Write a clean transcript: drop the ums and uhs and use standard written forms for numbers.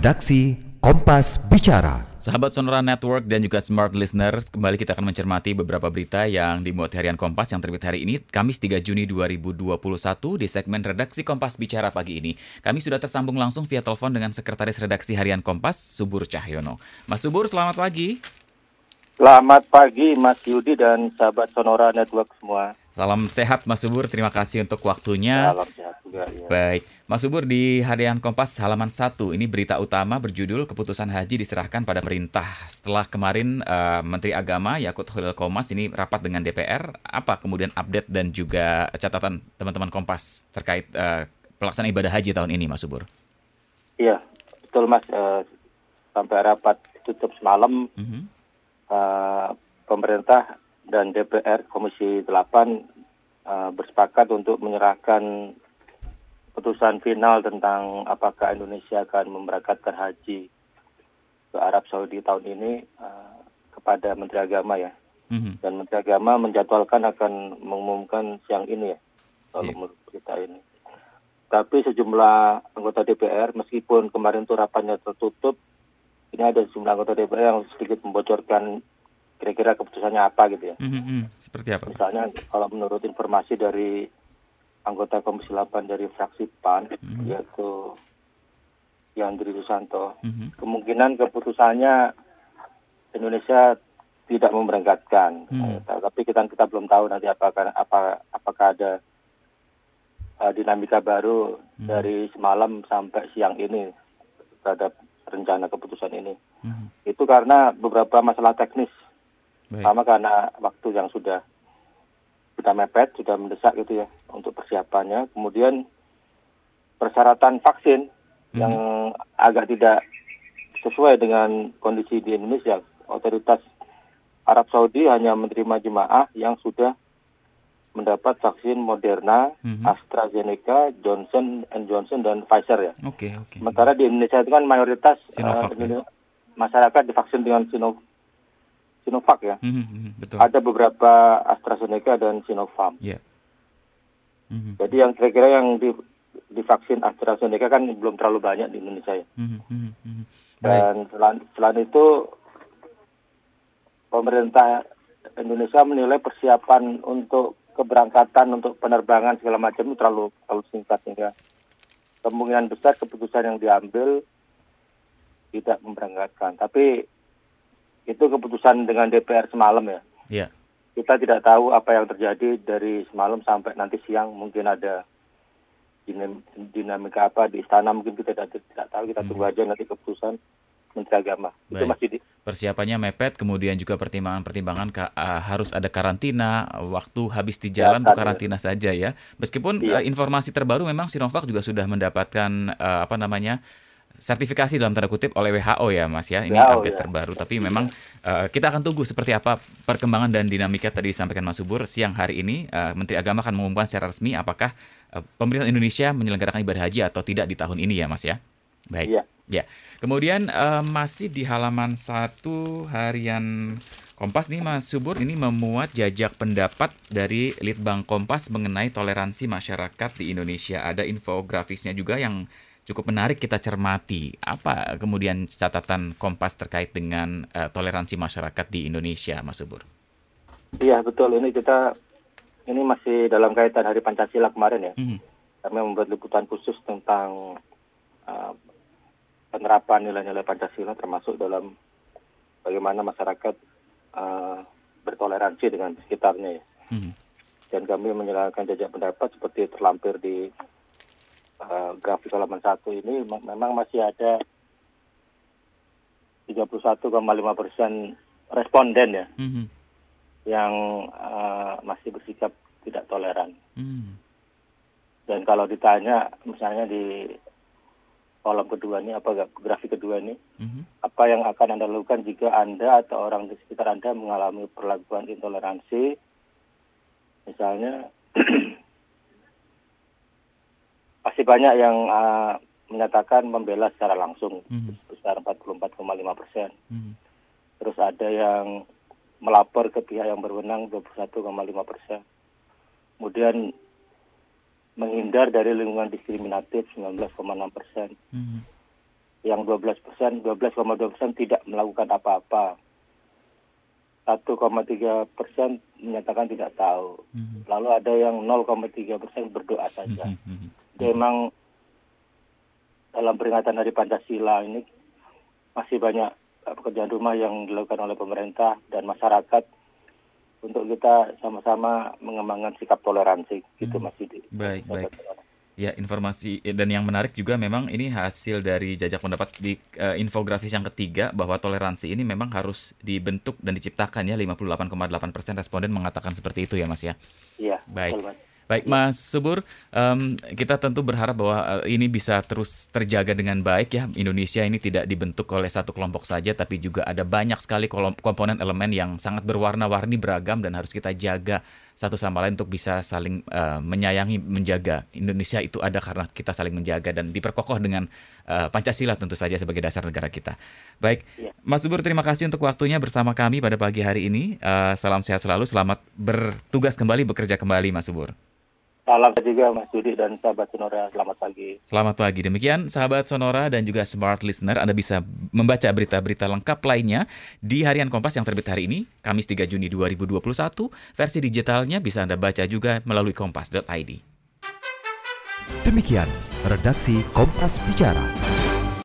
Redaksi Kompas Bicara. Sahabat Sonora Network dan juga Smart Listeners, kembali kita akan mencermati beberapa berita yang dimuat harian Kompas yang terbit hari ini, Kamis 3 Juni 2021 di segmen Redaksi Kompas Bicara pagi ini. Kami sudah tersambung langsung via telepon dengan Sekretaris Redaksi Harian Kompas, Subur Cahyono. Mas Subur, selamat pagi. Selamat pagi Mas Yudi dan sahabat Sonora Network semua. Salam sehat Mas Subur, terima kasih untuk waktunya. Salam sehat juga ya. Baik, Mas Subur, di harian Kompas halaman 1, ini berita utama berjudul Keputusan Haji Diserahkan pada Pemerintah. Setelah kemarin Menteri Agama Yaqut Cholil Qomari ini rapat dengan DPR, apa kemudian update dan juga catatan teman-teman Kompas terkait pelaksanaan ibadah haji tahun ini Mas Subur? Iya, betul Mas, sampai rapat tutup semalam, pemerintah dan DPR Komisi 8 bersepakat untuk menyerahkan keputusan final tentang apakah Indonesia akan memberangkatkan haji ke Arab Saudi tahun ini kepada Menteri Agama ya. Dan Menteri Agama menjadwalkan akan mengumumkan siang ini ya, kalau menurut kita ini. Tapi sejumlah anggota DPR, meskipun kemarin itu rapatnya tertutup, ini ada sejumlah anggota DPR yang sedikit membocorkan kira-kira keputusannya apa gitu ya. Seperti apa? Misalnya kalau menurut informasi dari anggota Komisi 8 dari fraksi PAN, yaitu Yandri Susanto, kemungkinan keputusannya Indonesia tidak memberangkatkan. Tapi kita belum tahu nanti apakah ada dinamika baru dari semalam sampai siang ini terhadap rencana keputusan ini. Itu karena beberapa masalah teknis. Sama karena waktu yang sudah mepet, sudah mendesak gitu ya untuk persiapannya. Kemudian persyaratan vaksin yang agak tidak sesuai dengan kondisi di Indonesia. Otoritas Arab Saudi hanya menerima jemaah yang sudah mendapat vaksin Moderna, AstraZeneca, Johnson & Johnson dan Pfizer ya. Okay. Sementara di Indonesia itu kan mayoritas Sinovac, masyarakat divaksin dengan Sinovac ya. Betul. Ada beberapa AstraZeneca dan Sinovac. Jadi yang kira-kira yang divaksin AstraZeneca kan belum terlalu banyak di Indonesia ya. Dan selain itu pemerintah Indonesia menilai persiapan untuk keberangkatan, untuk penerbangan segala macam itu terlalu singkat, sehingga kemungkinan besar keputusan yang diambil tidak memberangkatkan. Tapi itu keputusan dengan DPR semalam ya. Iya. Kita tidak tahu apa yang terjadi dari semalam sampai nanti siang. Mungkin ada dinamika apa di istana, mungkin kita tidak tahu. Kita tunggu aja nanti keputusan Menteri Agama. Itu Mas Yudi. Persiapannya mepet, kemudian juga pertimbangan harus ada karantina. Waktu habis di jalan karantina saja ya. Meskipun informasi terbaru memang Sinovac juga sudah mendapatkan sertifikasi dalam tanda kutip oleh WHO ya Mas ya. Ini update terbaru, tapi memang kita akan tunggu seperti apa perkembangan dan dinamika tadi disampaikan Mas Subur. Siang hari ini Menteri Agama akan mengumumkan secara resmi apakah pemerintah Indonesia menyelenggarakan ibadah haji atau tidak di tahun ini ya Mas ya. Baik. Iya. Ya. Kemudian masih di halaman 1 harian Kompas nih Mas Subur, ini memuat jajak pendapat dari Litbang Kompas mengenai toleransi masyarakat di Indonesia. Ada infografisnya juga yang cukup menarik kita cermati. Apa kemudian catatan Kompas terkait dengan toleransi masyarakat di Indonesia, Mas Subur? Iya, betul. Ini masih dalam kaitan Hari Pancasila kemarin ya. Kami membuat liputan khusus tentang penerapan nilai-nilai Pancasila, termasuk dalam bagaimana masyarakat bertoleransi dengan sekitarnya ya. Dan kami menyerahkan jajak pendapat seperti terlampir di grafis halaman 1 ini. Memang masih ada 31,5% responden ya, yang masih bersikap tidak toleran. Dan kalau ditanya misalnya di kolom kedua ini, grafik kedua ini, apa yang akan Anda lakukan jika Anda atau orang di sekitar Anda mengalami perlakuan intoleransi, misalnya masih banyak yang menyatakan membela secara langsung, sebesar 44,5%. Terus ada yang melapor ke pihak yang berwenang 21,5%. Kemudian menghindar dari lingkungan diskriminatif 19,6%. yang 12,2% tidak melakukan apa-apa. 1,3% menyatakan tidak tahu. Lalu ada yang 0,3% berdoa saja. Jadi memang dalam peringatan Hari Pancasila ini masih banyak pekerjaan rumah yang dilakukan oleh pemerintah dan masyarakat untuk kita sama-sama mengembangkan sikap toleransi. Gitu masih. Baik. Ya, informasi dan yang menarik juga memang ini hasil dari jajak pendapat di infografis yang ketiga bahwa toleransi ini memang harus dibentuk dan diciptakan ya. 58,8% responden mengatakan seperti itu ya Mas ya. Iya. Baik Mas Subur, kita tentu berharap bahwa ini bisa terus terjaga dengan baik ya. Indonesia ini tidak dibentuk oleh satu kelompok saja, tapi juga ada banyak sekali komponen elemen yang sangat berwarna-warni beragam dan harus kita jaga satu sama lain untuk bisa saling menyayangi, menjaga. Indonesia itu ada karena kita saling menjaga dan diperkokoh dengan Pancasila tentu saja sebagai dasar negara kita. Baik, Mas Subur, terima kasih untuk waktunya bersama kami pada pagi hari ini. Salam sehat selalu, selamat bertugas kembali, bekerja kembali Mas Subur. Salam juga Mas Dudi dan sahabat Sonora, selamat pagi. Selamat pagi. Demikian sahabat Sonora dan juga Smart Listener, Anda bisa membaca berita-berita lengkap lainnya di Harian Kompas yang terbit hari ini, Kamis 3 Juni 2021. Versi digitalnya bisa Anda baca juga melalui kompas.id. Demikian redaksi Kompas Bicara.